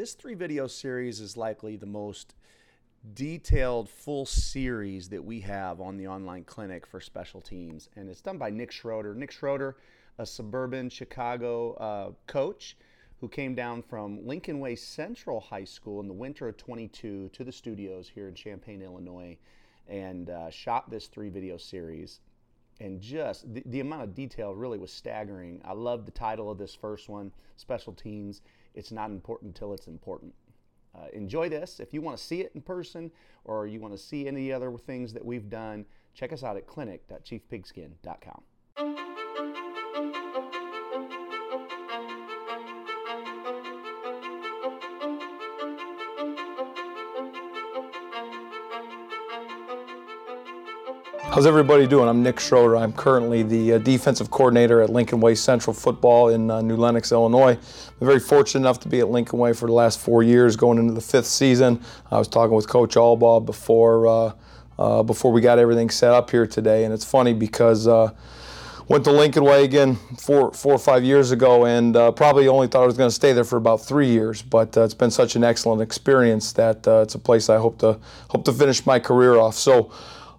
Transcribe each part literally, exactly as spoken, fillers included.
This three-video series is likely the most detailed full series that we have on the online clinic for special teams, and it's done by Nick Schroeder. Nick Schroeder, a suburban Chicago uh, coach who came down from Lincoln Way Central High School in the winter of twenty-two to the studios here in Champaign, Illinois, and uh, shot this three-video series. And just the, the amount of detail really was staggering. I love the title of this first one, Special Teams. It's not important till it's important. Uh, enjoy this. If you want to see it in person or you want to see any other things that we've done, check us out at clinic dot chief pigskin dot com. How's everybody doing? I'm Nick Schroeder. I'm currently the uh, defensive coordinator at Lincoln Way Central Football in uh, New Lenox, Illinois. I'm very fortunate enough to be at Lincoln Way for the last four years, going into the fifth season. I was talking with Coach Albaugh before uh, uh, before we got everything set up here today, and it's funny because uh, went to Lincoln Way again four, four or five years ago, and uh, probably only thought I was going to stay there for about three years. But uh, it's been such an excellent experience that uh, it's a place I hope to hope to finish my career off. So.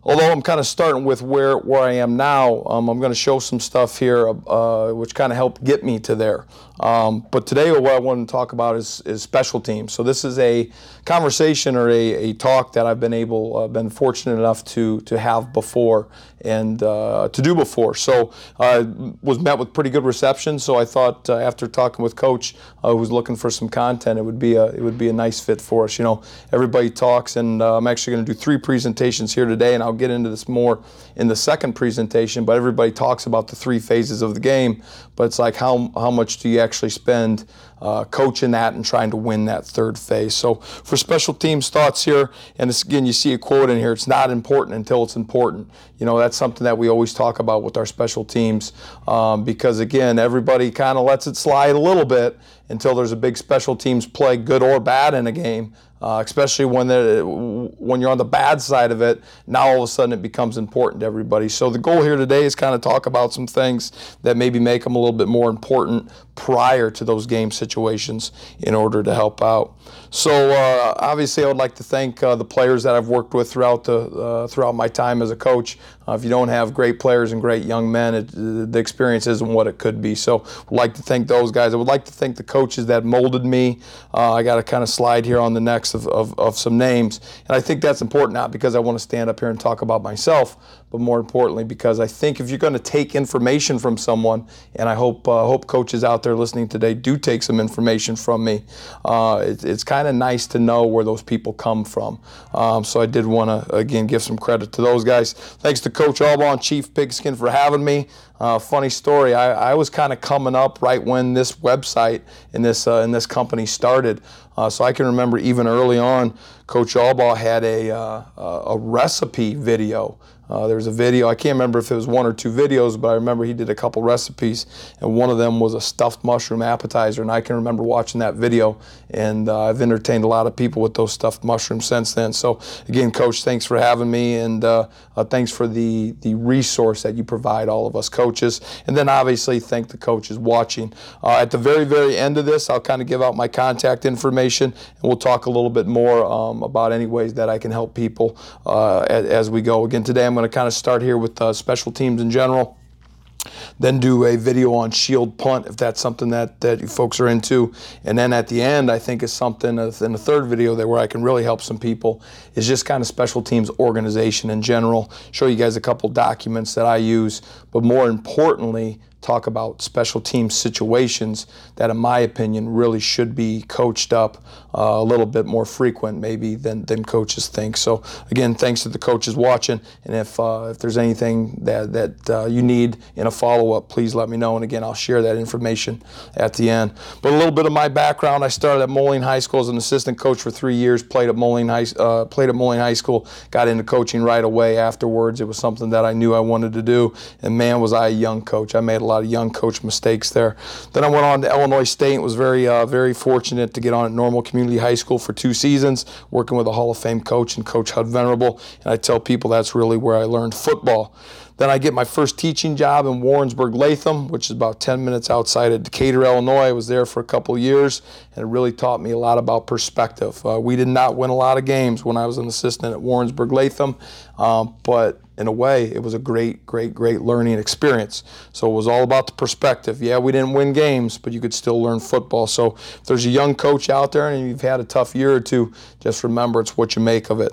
Although I'm kind of starting with where, where I am now, um, I'm going to show some stuff here uh, which kind of helped get me to there. Um, but today what I want to talk about is, is special teams. So this is a conversation or a, a talk that I've been able, uh, been fortunate enough to to have before and uh, to do before. So I uh, was met with pretty good reception. So I thought uh, after talking with Coach, uh, who was looking for some content, it would be a it would be a nice fit for us. You know, everybody talks, and uh, I'm actually going to do three presentations here today, and I'll get into this more in the second presentation. But everybody talks about the three phases of the game, but it's like how how much do you actually actually spend uh, coaching that and trying to win that third phase. So for special teams thoughts here, and this, again, you see a quote in here, it's not important until it's important. You know, that's something that we always talk about with our special teams um, because, again, everybody kind of lets it slide a little bit until there's a big special teams play, good or bad, in a game. Uh, especially when the, when you're on the bad side of it, now all of a sudden it becomes important to everybody. So the goal here today is kind of talk about some things that maybe make them a little bit more important prior to those game situations in order to help out. So uh, obviously I would like to thank uh, the players that I've worked with throughout the uh, throughout my time as a coach. Uh, if you don't have great players and great young men, it, the experience isn't what it could be. So I'd like to thank those guys. I would like to thank the coaches that molded me. Uh, I got to kind of slide here on the next Of, of, of some names, and I think that's important, not because I want to stand up here and talk about myself, but more importantly because I think if you're going to take information from someone, and I hope uh, hope coaches out there listening today do take some information from me, uh, it, it's kind of nice to know where those people come from. Um, so I did want to again give some credit to those guys. Thanks to Coach Albaugh and Chief Pigskin for having me. Uh, funny story, I, I was kind of coming up right when this website and this uh, and this company started. Uh, so I can remember even early on, Coach Albaugh had a uh, a recipe video. Uh, there was a video, I can't remember if it was one or two videos, but I remember he did a couple recipes, and one of them was a stuffed mushroom appetizer, and I can remember watching that video, and uh, I've entertained a lot of people with those stuffed mushrooms since then. So again, Coach, thanks for having me, and uh, uh, thanks for the, the resource that you provide all of us coaches, and then obviously thank the coaches watching. Uh, at the very, very end of this, I'll kind of give out my contact information, and we'll talk a little bit more um, about any ways that I can help people uh, as, as we go. Again, today I'm going to kind of start here with uh, special teams in general, then do a video on shield punt if that's something that, that you folks are into, and then at the end I think is something in the third video there where I can really help some people is just kind of special teams organization in general, show you guys a couple documents that I use, but more importantly talk about special team situations that in my opinion really should be coached up uh, a little bit more frequent maybe than, than coaches think. So again, thanks to the coaches watching, and if uh, if there's anything that, that uh, you need in a follow-up, please let me know, and again I'll share that information at the end. But a little bit of my background, I started at Moline High School as an assistant coach for three years, played at Moline High, uh, played at Moline High School, got into coaching right away afterwards. It was something that I knew I wanted to do, and man was I a young coach. I made a lot of young coach mistakes there. Then I went on to Illinois State and was very, uh, very fortunate to get on at Normal Community High School for two seasons, working with a Hall of Fame coach and Coach Hud Venerable, and I tell people that's really where I learned football. Then I get my first teaching job in Warrensburg-Latham, which is about ten minutes outside of Decatur, Illinois. I was there for a couple years, and it really taught me a lot about perspective. Uh, we did not win a lot of games when I was an assistant at Warrensburg-Latham, um, but in a way, it was a great, great, great learning experience. So it was all about the perspective. Yeah, we didn't win games, but you could still learn football. So if there's a young coach out there and you've had a tough year or two, just remember it's what you make of it.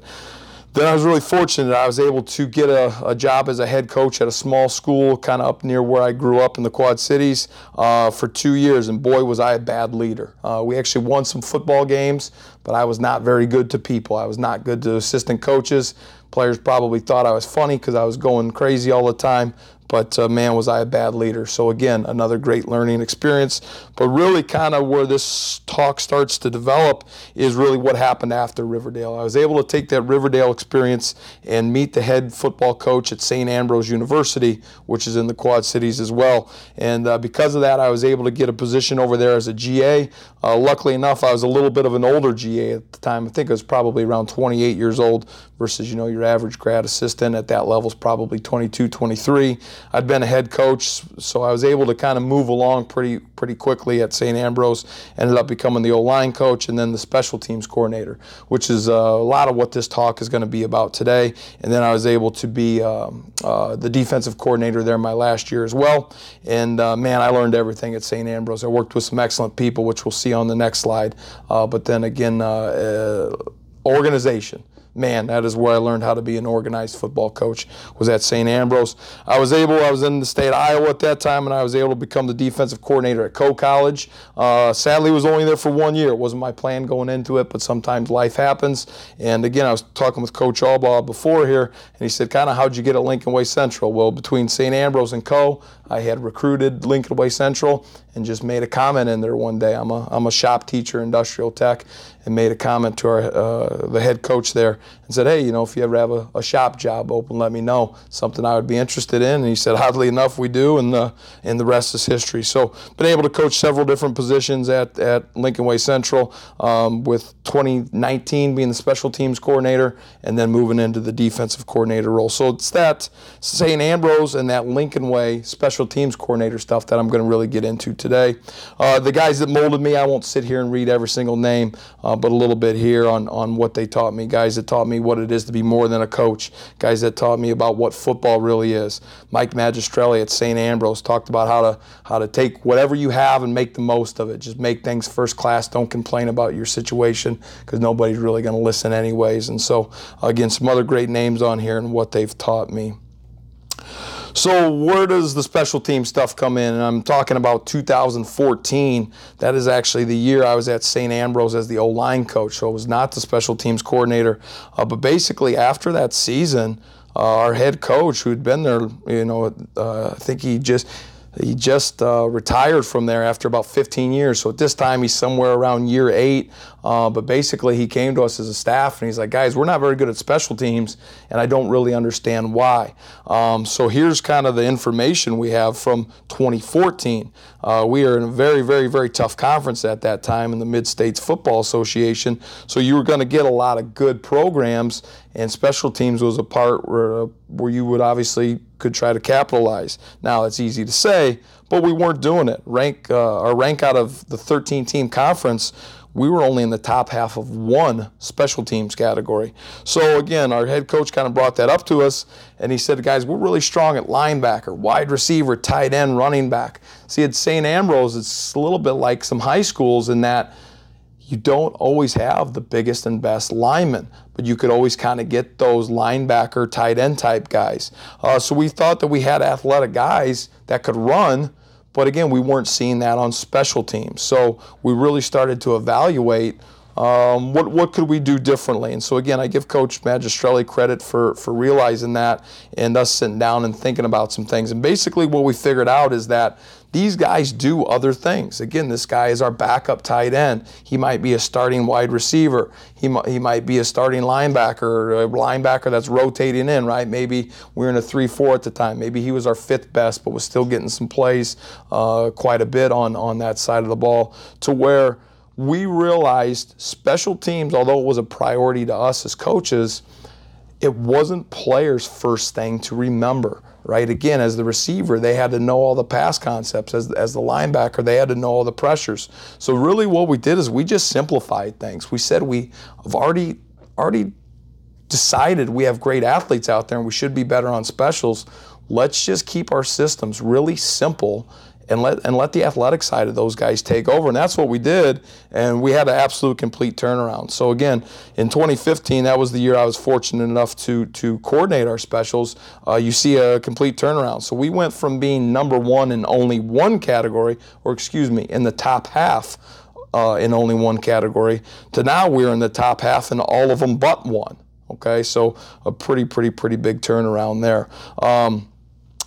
Then I was really fortunate. I was able to get a, a job as a head coach at a small school kind of up near where I grew up in the Quad Cities uh, for two years, and boy, was I a bad leader. Uh, we actually won some football games, but I was not very good to people. I was not good to assistant coaches. Players probably thought I was funny because I was going crazy all the time, but uh, man, was I a bad leader. So again, another great learning experience. But really kind of where this talk starts to develop is really what happened after Riverdale. I was able to take that Riverdale experience and meet the head football coach at Saint Ambrose University, which is in the Quad Cities as well. And uh, because of that, I was able to get a position over there as a G A. Uh, luckily enough, I was a little bit of an older G A at the time. I think I was probably around twenty-eight years old versus, you know, your average grad assistant at that level is probably twenty-two, twenty-three. I'd been a head coach, so I was able to kind of move along pretty pretty quickly at Saint Ambrose. Ended up becoming the O-line coach and then the special teams coordinator, which is uh, a lot of what this talk is going to be about today. And then I was able to be um, uh, the defensive coordinator there my last year as well. And uh, man, I learned everything at Saint Ambrose. I worked with some excellent people, which we'll see on the next slide. Uh, but then again, uh, uh, organization. Man, that is where I learned how to be an organized football coach, was at Saint Ambrose. I was able, I was in the state of Iowa at that time, and I was able to become the defensive coordinator at Coe College. Uh, sadly, I was only there for one year. It wasn't my plan going into it, but sometimes life happens. And again, I was talking with Coach Albaugh before here, and he said, kind of, how'd you get at Lincoln Way Central? Well, between Saint Ambrose and Coe, I had recruited Lincoln Way Central and just made a comment in there one day. I'm a, I'm a shop teacher, industrial tech, and made a comment to our uh, the head coach there and said, hey, you know, if you ever have a, a shop job open, let me know, something I would be interested in. And he said, oddly enough, we do, and the, and the rest is history. So been able to coach several different positions at, at Lincoln Way Central, um, with twenty nineteen being the special teams coordinator and then moving into the defensive coordinator role. So it's that Saint Ambrose and that Lincoln Way special teams coordinator stuff that I'm going to really get into today. Uh, the guys that molded me, I won't sit here and read every single name, uh, but a little bit here on, on what they taught me. Guys that taught me what it is to be more than a coach. Guys that taught me about what football really is. Mike Magistrelli at Saint Ambrose talked about how to how to take whatever you have and make the most of it. Just make things first class. Don't complain about your situation because nobody's really going to listen anyways. And so, again, some other great names on here and what they've taught me. So where does the special team stuff come in? And I'm talking about two thousand fourteen. That is actually the year I was at Saint Ambrose as the O-line coach, so I was not the special teams coordinator. Uh, but basically after that season, uh, our head coach who had been there, you know, uh, I think he just he just uh, retired from there after about fifteen years. So at this time he's somewhere around year eight. Uh, but basically he came to us as a staff and he's like, guys, we're not very good at special teams and I don't really understand why. Um, so here's kind of the information we have from twenty fourteen. Uh, we are in a very, very, very tough conference at that time in the Mid-States Football Association. So you were going to get a lot of good programs, and special teams was a part where, where you would obviously could try to capitalize. Now, it's easy to say, but we weren't doing it. Rank, uh, our rank out of the thirteen-team conference, we were only in the top half of one special teams category. So again, our head coach kind of brought that up to us, and he said, guys, we're really strong at linebacker, wide receiver, tight end, running back. See, at Saint Ambrose, it's a little bit like some high schools in that you don't always have the biggest and best linemen, but you could always kind of get those linebacker, tight end type guys. Uh, so we thought that we had athletic guys that could run, but again, we weren't seeing that on special teams. So we really started to evaluate um, what, what could we do differently. And so again, I give Coach Magistrelli credit for, for realizing that and us sitting down and thinking about some things. And basically what we figured out is that these guys do other things. Again, this guy is our backup tight end. He might be a starting wide receiver. He, mi- he might be a starting linebacker, or a linebacker that's rotating in, right? Maybe we were in a three four at the time. Maybe he was our fifth best, but was still getting some plays uh, quite a bit on, on that side of the ball, to where we realized special teams, although it was a priority to us as coaches, it wasn't players' first thing to remember. right? Again, as the receiver, they had to know all the pass concepts. As, as the linebacker, they had to know all the pressures. So really what we did is we just simplified things. We said we have already already decided we have great athletes out there and we should be better on specials. Let's just keep our systems really simple and let and let the athletic side of those guys take over. And that's what we did, and we had an absolute complete turnaround. So again, in twenty fifteen, that was the year I was fortunate enough to to coordinate our specials. Uh, you see a complete turnaround. So we went from being number one in only one category, or excuse me, in the top half uh, in only one category, to now we're in the top half in all of them but one. Okay, so a pretty, pretty, pretty big turnaround there. Um,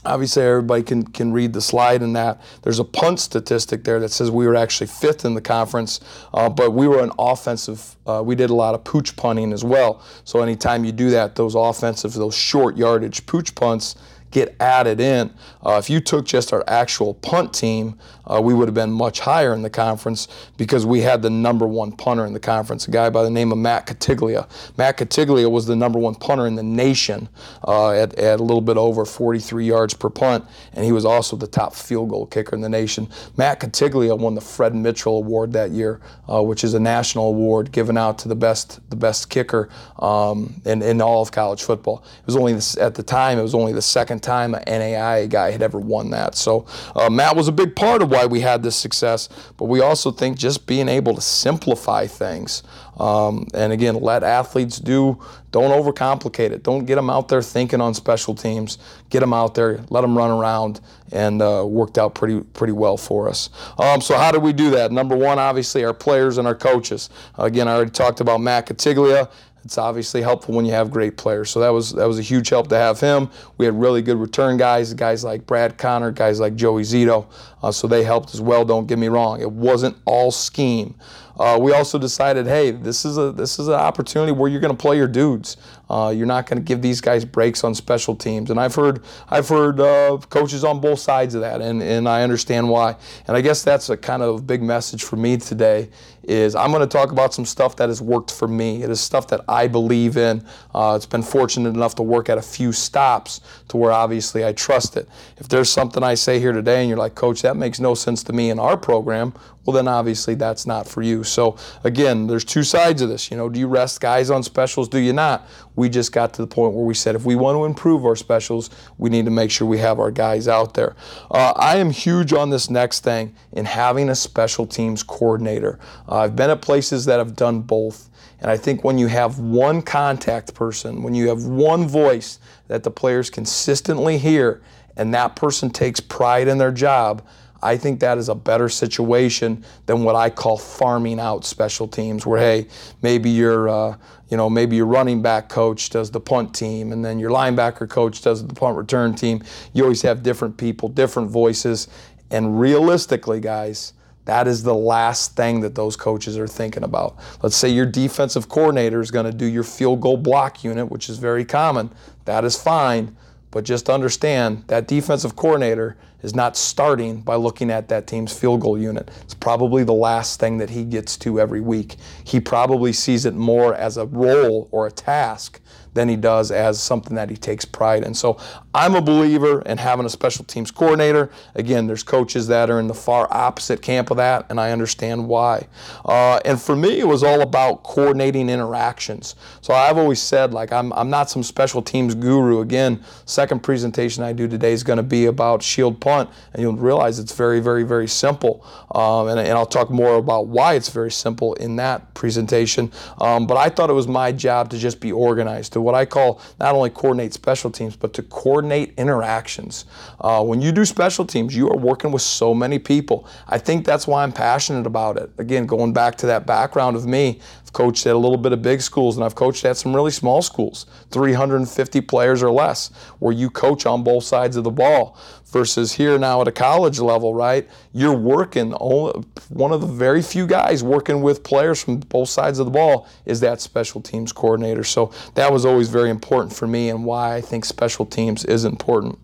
Obviously, everybody can, can read the slide in that. There's a punt statistic there that says we were actually fifth in the conference, uh, but we were an offensive, uh, we did a lot of pooch punting as well. So anytime you do that, those offensive, those short yardage pooch punts get added in. Uh, if you took just our actual punt team, uh, we would have been much higher in the conference because we had the number one punter in the conference, a guy by the name of Matt Cattiglia. Matt Cattiglia was the number one punter in the nation uh, at, at a little bit over forty-three yards per punt, and he was also the top field goal kicker in the nation. Matt Cattiglia won the Fred Mitchell Award that year, uh, which is a national award given out to the best the best kicker um, in, in all of college football. It was only this, at the time, it was only the second time an N A I A guy had ever won that. So uh, Matt was a big part of why we had this success, but we also think just being able to simplify things um, and again, let athletes do, don't overcomplicate it. Don't get them out there thinking on special teams. Get them out there, let them run around, and uh, worked out pretty pretty well for us. Um, so how did we do that? Number one, obviously, our players and our coaches. Again, I already talked about Matt Cattiglia. It's obviously helpful when you have great players. So that was that was a huge help to have him. We had really good return guys, guys like Brad Connor, guys like Joey Zito. Uh, so they helped as well, don't get me wrong. It wasn't all scheme. Uh, we also decided, hey, this is a this is an opportunity where you're going to play your dudes. Uh, you're not going to give these guys breaks on special teams. And I've heard I've heard uh, coaches on both sides of that, and, and I understand why. And I guess that's a kind of big message for me today is I'm going to talk about some stuff that has worked for me. It is stuff that I believe in. Uh, it's been fortunate enough to work at a few stops to where obviously I trust it. If there's something I say here today and you're like, Coach, that makes no sense to me in our program, well, then obviously that's not for you. So again, there's two sides of this. You know, do you rest guys on specials? Do you not? We just got to the point where we said if we want to improve our specials, we need to make sure we have our guys out there. Uh, I am huge on this next thing in having a special teams coordinator. Uh, I've been at places that have done both. And I think when you have one contact person, when you have one voice that the players consistently hear, and that person takes pride in their job, I think that is a better situation than what I call farming out special teams, where hey, maybe your, uh, you know, maybe your running back coach does the punt team, and then your linebacker coach does the punt return team. You always have different people, different voices, and realistically, guys, that is the last thing that those coaches are thinking about. Let's say your defensive coordinator is going to do your field goal block unit, which is very common. That is fine. But just understand that defensive coordinator is not starting by looking at that team's field goal unit. It's probably the last thing that he gets to every week. He probably sees it more as a role or a task than he does as something that he takes pride in. So I'm a believer in having a special teams coordinator. Again, there's coaches that are in the far opposite camp of that, and I understand why. Uh, and for me, it was all about coordinating interactions. So I've always said, like, I'm, I'm not some special teams guru. Again, second presentation I do today is going to be about shield punt, and you'll realize it's very, very, very simple. Um, and, and I'll talk more about why it's very simple in that presentation. Um, but I thought it was my job to just be organized, to what I call not only coordinate special teams, but to coordinate interactions. Uh, when you do special teams, you are working with so many people. I think that's why I'm passionate about it. Again, going back to that background of me, I've coached at a little bit of big schools, and I've coached at some really small schools, three hundred fifty players or less, where you coach on both sides of the ball. Versus here now at a college level, right? You're working, only, one of the very few guys working with players from both sides of the ball is that special teams coordinator. So that was always very important for me and why I think special teams is important.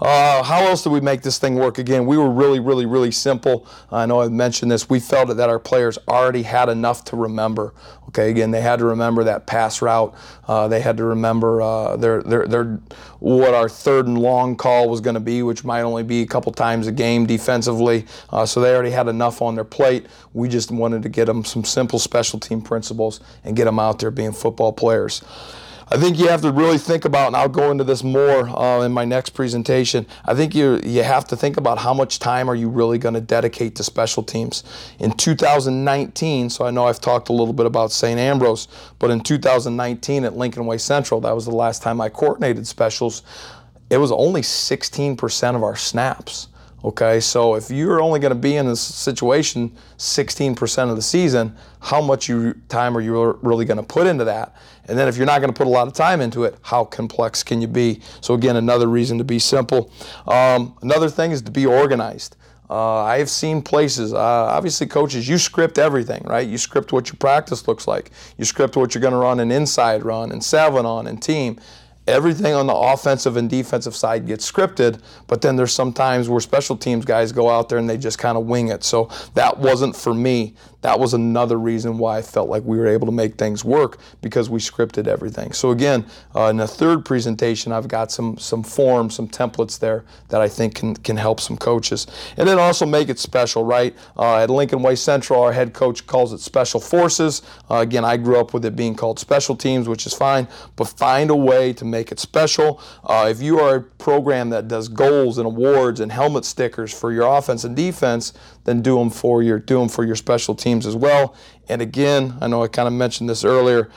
Uh, how else did we make this thing work? Again, we were really, really, really simple. I know I mentioned this. We felt that our players already had enough to remember. Okay, again, they had to remember that pass route. Uh, they had to remember uh, their, their, their what our third and long call was going to be, which might only be a couple times a game defensively. Uh, so they already had enough on their plate. We just wanted to get them some simple special team principles and get them out there being football players. I think you have to really think about, and I'll go into this more uh, in my next presentation, I think you you have to think about how much time are you really going to dedicate to special teams. In two thousand nineteen, so I know I've talked a little bit about Saint Ambrose, but in two thousand nineteen at Lincoln Way Central, that was the last time I coordinated specials, it was only sixteen percent of our snaps. Okay, so if you're only going to be in this situation sixteen percent of the season, how much you, time are you really going to put into that? And then if you're not going to put a lot of time into it, how complex can you be? So again, another reason to be simple. Um, another thing is to be organized. Uh, I have seen places, uh, obviously coaches, you script everything, right? You script what your practice looks like. You script what you're going to run an inside run and seven on and team. Everything on the offensive and defensive side gets scripted, but then there's some times where special teams guys go out there and they just kind of wing it. So that wasn't for me. That was another reason why I felt like we were able to make things work, because we scripted everything. So again, uh, in the third presentation, I've got some some forms, some templates there that I think can, can help some coaches. And then also make it special, right? Uh, at Lincoln Way Central, our head coach calls it Special Forces. Uh, again, I grew up with it being called Special Teams, which is fine, but find a way to make it special. Uh, if you are a program that does goals and awards and helmet stickers for your offense and defense, then do them for your, do them for your special teams as well. And again, I know I kind of mentioned this earlier,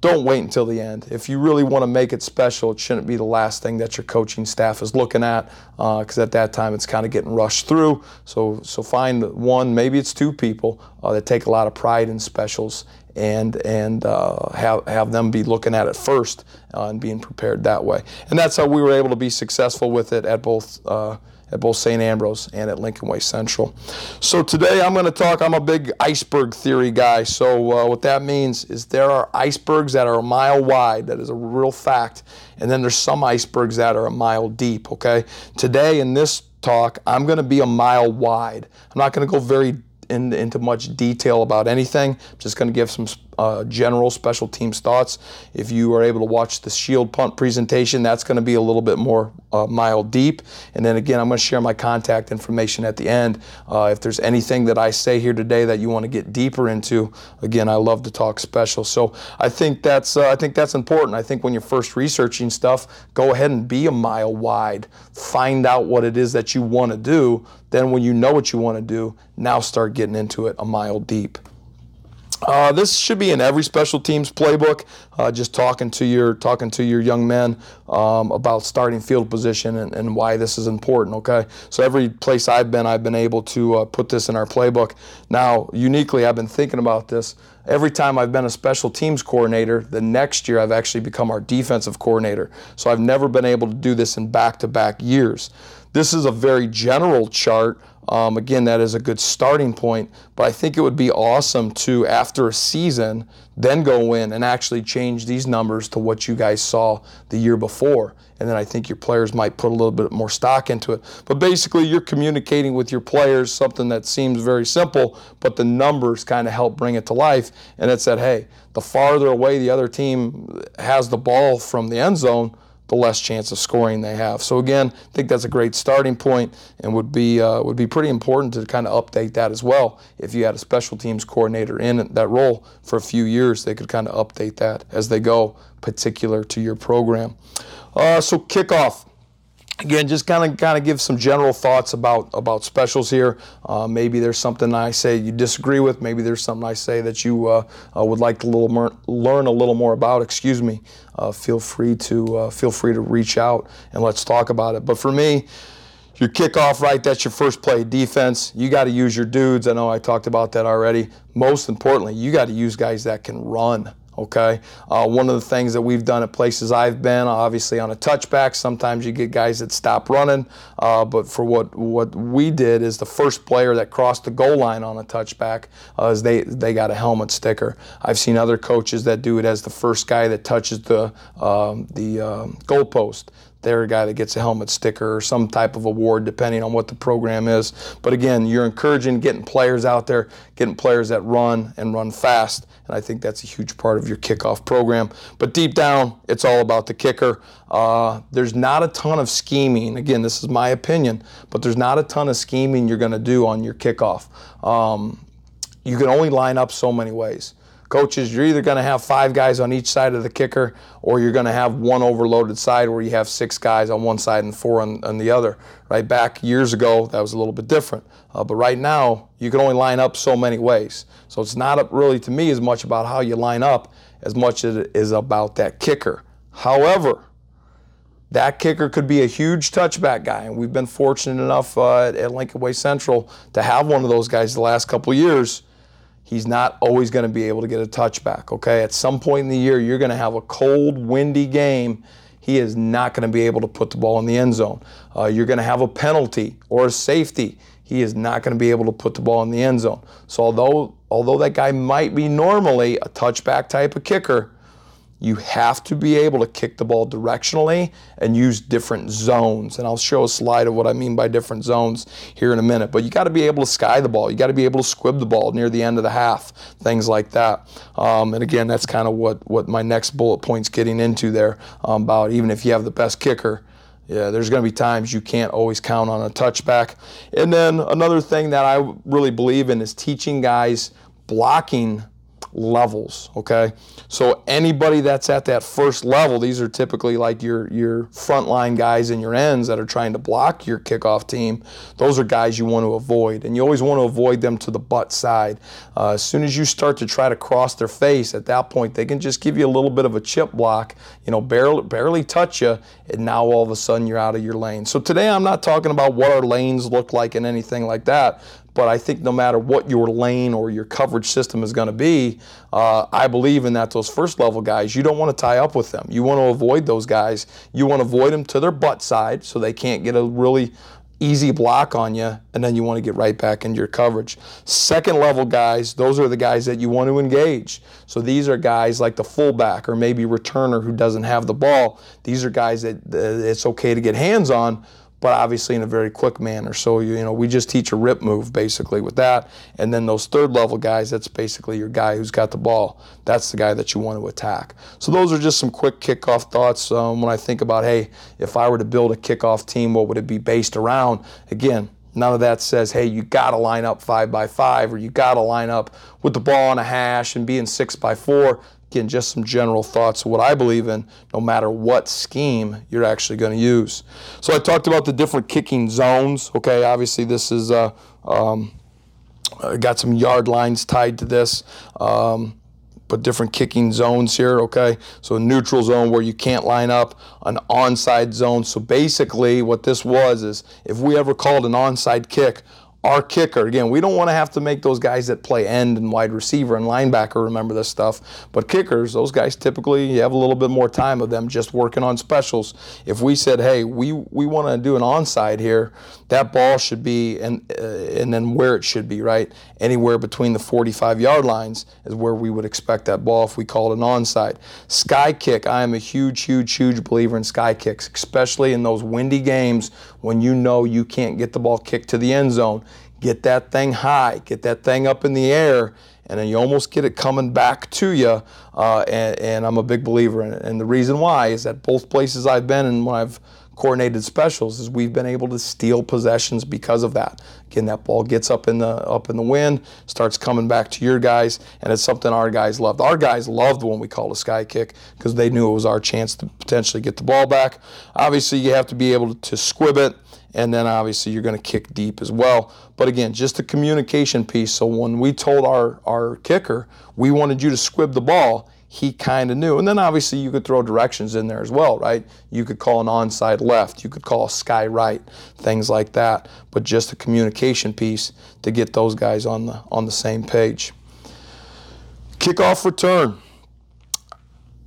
don't wait until the end. If you really want to make it special, it shouldn't be the last thing that your coaching staff is looking at, because uh, at that time it's kind of getting rushed through. So so find one, maybe it's two people uh, that take a lot of pride in specials, and and uh, have have them be looking at it first uh, and being prepared that way. And that's how we were able to be successful with it at both uh, at both Saint Ambrose and at Lincoln Way Central. So today I'm going to talk, I'm a big iceberg theory guy, so uh, what that means is there are icebergs that are a mile wide, that is a real fact, and then there's some icebergs that are a mile deep, okay? Today in this talk, I'm going to be a mile wide. I'm not going to go very in, into much detail about anything, I'm just going to give some Uh, general special teams thoughts. If you are able to watch the shield punt presentation, that's going to be a little bit more uh, mile deep. And then again, I'm going to share my contact information at the end. Uh, if there's anything that I say here today that you want to get deeper into, again, I love to talk special. So I think that's uh, I think that's important. I think when you're first researching stuff, go ahead and be a mile wide. Find out what it is that you want to do. Then when you know what you want to do, now start getting into it a mile deep. Uh, this should be in every special teams playbook. Uh, just talking to your talking to your young men um, about starting field position and, and why this is important. Okay, so every place I've been, I've been able to uh, put this in our playbook. Now, uniquely, I've been thinking about this. Every time I've been a special teams coordinator, the next year I've actually become our defensive coordinator. So I've never been able to do this in back-to-back years. This is a very general chart. Um, again, that is a good starting point, but I think it would be awesome to, after a season, then go in and actually change these numbers to what you guys saw the year before. And then I think your players might put a little bit more stock into it. But basically, you're communicating with your players something that seems very simple, but the numbers kind of help bring it to life. And it's that, hey, the farther away the other team has the ball from the end zone, the less chance of scoring they have. So again, I think that's a great starting point, and would be uh, would be pretty important to kind of update that as well. If you had a special teams coordinator in that role for a few years, they could kind of update that as they go, particular to your program. Uh, so kickoff. Again, just kind of kind of give some general thoughts about, about specials here. Uh, maybe there's something I say you disagree with. Maybe there's something I say that you uh, uh, would like to little more, learn a little more about. Excuse me. Uh, feel free to uh, feel free to reach out and let's talk about it. But for me, your kickoff, right? That's your first play of defense. You got to use your dudes. I know I talked about that already. Most importantly, you got to use guys that can run. Okay, uh, one of the things that we've done at places I've been, obviously on a touchback, sometimes you get guys that stop running, uh, but for what what we did is the first player that crossed the goal line on a touchback, uh, is they, they got a helmet sticker. I've seen other coaches that do it as the first guy that touches the, um, the um, goalpost. they're a guy that gets a helmet sticker or some type of award, depending on what the program is. But again, you're encouraging getting players out there, getting players that run and run fast, and I think that's a huge part of your kickoff program. But deep down, it's all about the kicker. Uh, there's not a ton of scheming. Again, this is my opinion, but there's not a ton of scheming you're going to do on your kickoff. Um, you can only line up so many ways. Coaches, you're either going to have five guys on each side of the kicker, or you're going to have one overloaded side where you have six guys on one side and four on, on the other. Right back years ago, that was a little bit different. Uh, but right now, you can only line up so many ways. So it's not up really, to me, as much about how you line up as much as it is about that kicker. However, that kicker could be a huge touchback guy, and we've been fortunate enough uh, at Lincoln Way Central to have one of those guys the last couple years. He's not always going to be able to get a touchback, okay? At some point in the year, you're going to have a cold, windy game. He is not going to be able to put the ball in the end zone. Uh, you're going to have a penalty or a safety. He is not going to be able to put the ball in the end zone. So although, although that guy might be normally a touchback type of kicker, you have to be able to kick the ball directionally and use different zones. And I'll show a slide of what I mean by different zones here in a minute. But you got to be able to sky the ball. You got to be able to squib the ball near the end of the half, things like that. Um, and again, that's kind of what, what my next bullet point's getting into there, um, about even if you have the best kicker, yeah, there's going to be times you can't always count on a touchback. And then another thing that I really believe in is teaching guys blocking levels, okay? So anybody that's at that first level, these are typically like your your frontline guys and your ends that are trying to block your kickoff team. Those are guys you want to avoid, and you always want to avoid them to the butt side. Uh, as soon as you start to try to cross their face, at that point they can just give you a little bit of a chip block, you know, barely, barely touch you, and now all of a sudden you're out of your lane. So today I'm not talking about what our lanes look like and anything like that, but I think no matter what your lane or your coverage system is going to be, uh, I believe in that those first level guys, you don't want to tie up with them. You want to avoid those guys. You want to avoid them to their butt side so they can't get a really easy block on you, and then you want to get right back into your coverage. Second level guys, those are the guys that you want to engage. So these are guys like the fullback or maybe returner who doesn't have the ball. These are guys that uh, it's okay to get hands on, but obviously in a very quick manner. So, you know, we just teach a rip move basically with that. And then those third level guys, that's basically your guy who's got the ball. That's the guy that you want to attack. So those are just some quick kickoff thoughts um, when I think about, hey, if I were to build a kickoff team, what would it be based around? Again, none of that says, hey, you got to line up five by five or you got to line up with the ball in a hash and being six by four. Again, just some general thoughts of what I believe in, no matter what scheme you're actually going to use. So I talked about the different kicking zones. Okay, obviously this is uh, um, got some yard lines tied to this, um, but different kicking zones here. Okay, so a neutral zone where you can't line up, an onside zone. So basically what this was is if we ever called an onside kick, our kicker, again, we don't want to have to make those guys that play end and wide receiver and linebacker remember this stuff, but kickers, those guys typically, you have a little bit more time of them just working on specials. If we said, hey, we, we want to do an onside here, that ball should be, and uh, and then where it should be, right? Anywhere between the forty-five yard lines is where we would expect that ball if we called an onside. Sky kick, I am a huge, huge, huge believer in sky kicks, especially in those windy games when you know you can't get the ball kicked to the end zone. Get that thing high, get that thing up in the air, and then you almost get it coming back to you, uh, and, and I'm a big believer in it. And the reason why is that both places I've been and when I've coordinated specials is we've been able to steal possessions because of that. Again, that ball gets up in the up in the wind, starts coming back to your guys, and it's something our guys loved. Our guys loved when we called a sky kick because they knew it was our chance to potentially get the ball back. Obviously, you have to be able to squib it, and then obviously you're going to kick deep as well. But again, just the communication piece. So when we told our, our kicker, we wanted you to squib the ball, he kind of knew. And then obviously you could throw directions in there as well, right? You could call an onside left, you could call a sky right, things like that. But just the communication piece to get those guys on the on the same page. Kickoff return.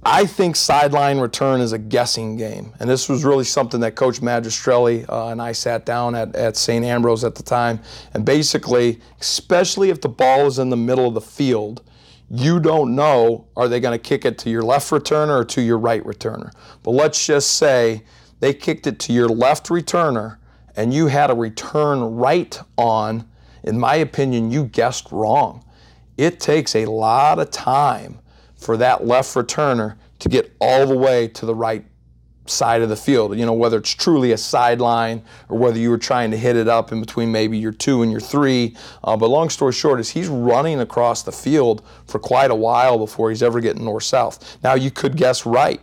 I think sideline return is a guessing game. And this was really something that Coach Magistrelli uh, and I sat down at, at Saint Ambrose at the time. And basically, especially if the ball is in the middle of the field, you don't know, are they going to kick it to your left returner or to your right returner? But let's just say they kicked it to your left returner, and you had a return right on, in my opinion, you guessed wrong. It takes a lot of time for that left returner to get all the way to the right side of the field, you know, whether it's truly a sideline or whether you were trying to hit it up in between maybe your two and your three. Uh, but long story short is he's running across the field for quite a while before he's ever getting north-south. Now, you could guess right.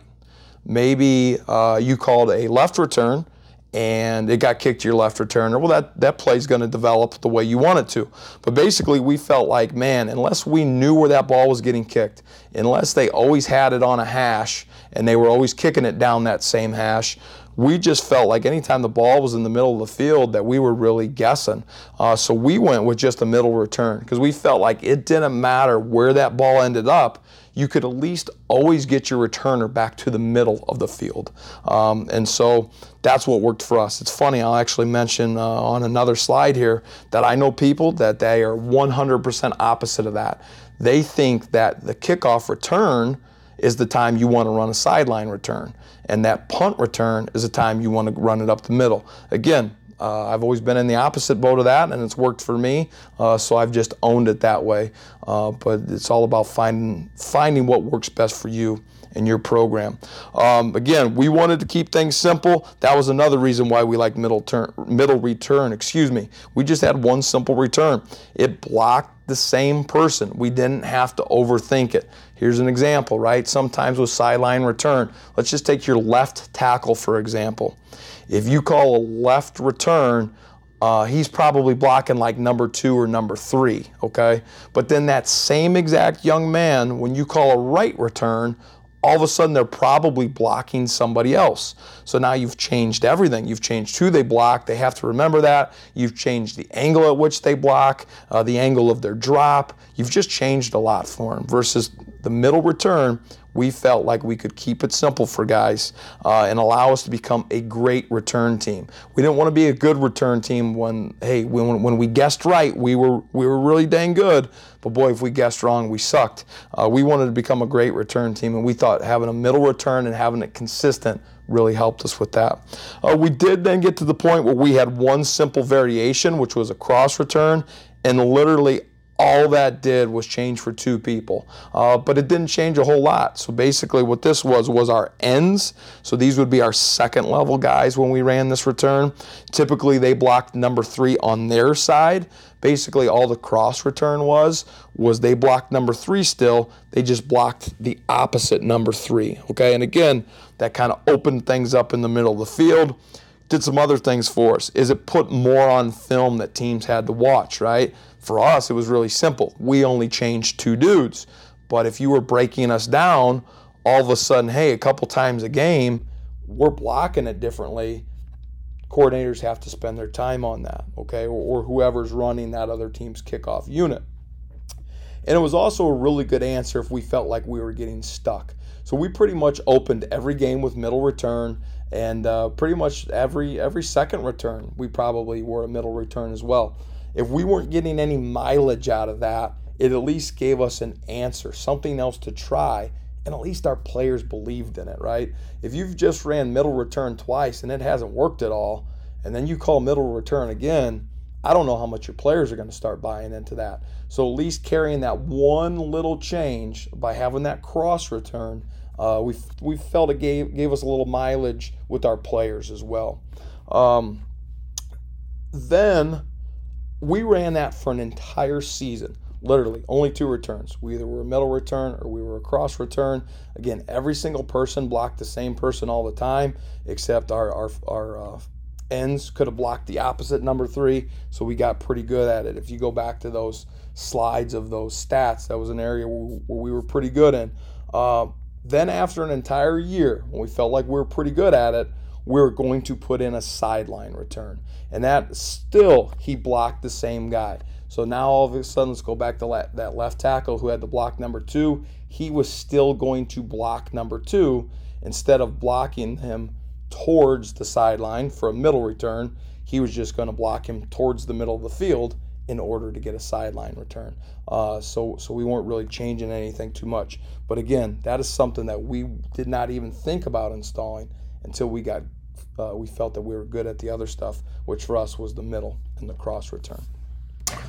Maybe uh, you called a left return and it got kicked to your left returner. Well, that, that play's going to develop the way you want it to. But basically, we felt like, man, unless we knew where that ball was getting kicked, unless they always had it on a hash and they were always kicking it down that same hash, we just felt like anytime the ball was in the middle of the field that we were really guessing. Uh, so we went with just a middle return because we felt like it didn't matter where that ball ended up, you could at least always get your returner back to the middle of the field. Um, and so that's what worked for us. It's funny, I'll actually mention uh, on another slide here that I know people that they are one hundred percent opposite of that. They think that the kickoff return is the time you want to run a sideline return, and that punt return is the time you want to run it up the middle. Again, Uh, I've always been in the opposite boat of that, and it's worked for me, uh, so I've just owned it that way. Uh, but it's all about finding finding what works best for you and your program. Um, again, we wanted to keep things simple. That was another reason why we liked middle turn, middle return. Excuse me. We just had one simple return. It blocked the same person. We didn't have to overthink it. Here's an example, right? Sometimes with sideline return, let's just take your left tackle, for example. If you call a left return, uh, he's probably blocking like number two or number three, okay? But then that same exact young man, when you call a right return, all of a sudden they're probably blocking somebody else. So now you've changed everything. You've changed who they block. They have to remember that. You've changed the angle at which they block, uh, the angle of their drop. You've just changed a lot for them versus the middle return. We felt like we could keep it simple for guys uh, and allow us to become a great return team. We didn't want to be a good return team when, hey, when, when we guessed right, we were we were really dang good. But boy, if we guessed wrong, we sucked. Uh, we wanted to become a great return team, and we thought having a middle return and having it consistent really helped us with that. Uh, we did then get to the point where we had one simple variation, which was a cross return, and literally all that did was change for two people, uh, but it didn't change a whole lot. So basically what this was was our ends. So these would be our second level guys when we ran this return. Typically they blocked number three on their side. Basically all the cross return was, was they blocked number three still. They just blocked the opposite number three, okay? And again, that kind of opened things up in the middle of the field. Did some other things for us. Is it put more on film that teams had to watch, right? For us, it was really simple. We only changed two dudes. But if you were breaking us down, all of a sudden, hey, a couple times a game, we're blocking it differently. Coordinators have to spend their time on that, okay, or, or whoever's running that other team's kickoff unit. And it was also a really good answer if we felt like we were getting stuck. So we pretty much opened every game with middle return, and uh, pretty much every every second return, we probably were a middle return as well. If we weren't getting any mileage out of that, it at least gave us an answer, something else to try, and at least our players believed in it, right? If you've just ran middle return twice and it hasn't worked at all, and then you call middle return again, I don't know how much your players are going to start buying into that. So at least carrying that one little change by having that cross return, uh, we we felt it gave, gave us a little mileage with our players as well. Um, then... We ran that for an entire season, literally, only two returns. We either were a middle return or we were a cross return. Again, every single person blocked the same person all the time, except our our, our uh, ends could have blocked the opposite number three, so we got pretty good at it. If you go back to those slides of those stats, that was an area where we were pretty good in. Uh, then after an entire year, when we felt like we were pretty good at it, we were going to put in a sideline return. And that still, he blocked the same guy. So now all of a sudden, let's go back to la- that left tackle who had the block number two. He was still going to block number two. Instead of blocking him towards the sideline for a middle return, he was just going to block him towards the middle of the field in order to get a sideline return. Uh, so, so we weren't really changing anything too much. But again, that is something that we did not even think about installing until we got uh, we felt that we were good at the other stuff, which for us was the middle and the cross return.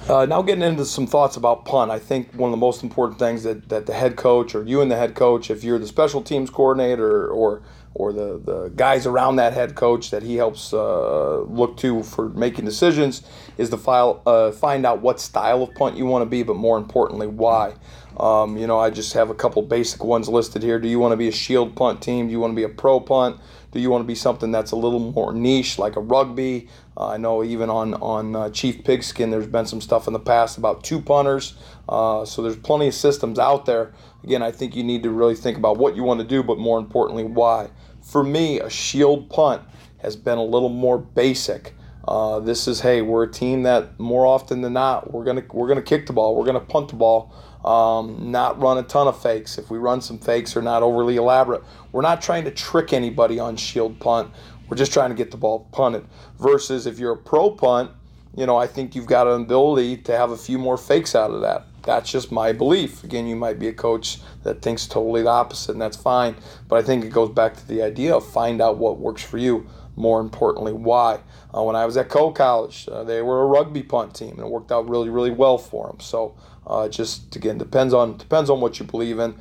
Uh, now getting into some thoughts about punt, I think one of the most important things that, that the head coach, or you and the head coach, if you're the special teams coordinator or or the, the guys around that head coach that he helps uh, look to for making decisions, is to file, uh, find out what style of punt you want to be, but more importantly, why. Um, you know, I just have a couple basic ones listed here. Do you want to be a shield punt team? Do you want to be a pro punt? Do you want to be something that's a little more niche, like a rugby? Uh, I know even on on uh, Chief Pigskin, there's been some stuff in the past about two punters. Uh, so there's plenty of systems out there. Again, I think you need to really think about what you want to do, but more importantly, why. For me, a shield punt has been a little more basic. Uh, this is, hey, we're a team that more often than not, we're gonna we're gonna kick the ball, we're gonna punt the ball. Um, not run a ton of fakes. If we run some fakes, they're not overly elaborate. We're not trying to trick anybody on shield punt. We're just trying to get the ball punted. Versus if you're a pro punt, you know, I think you've got an ability to have a few more fakes out of that. That's just my belief. Again, you might be a coach that thinks totally the opposite, and that's fine. But I think it goes back to the idea of find out what works for you. More importantly, why. Uh, when I was at Coe College, uh, they were a rugby punt team, and it worked out really, really well for them. So uh, just, again, depends on depends on what you believe in.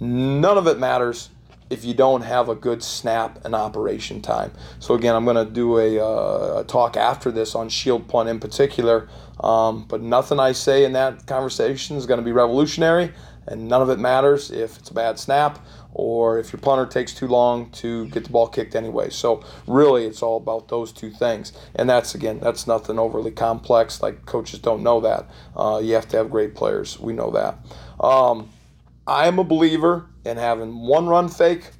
None of it matters if you don't have a good snap and operation time. So, again, I'm going to do a, uh, a talk after this on shield punt in particular, um, but nothing I say in that conversation is going to be revolutionary, and none of it matters if it's a bad snap or if your punter takes too long to get the ball kicked anyway. So really it's all about those two things. And that's, again, that's nothing overly complex. Like, coaches don't know that. Uh, you have to have great players. We know that. Um, I am a believer in having one run fake,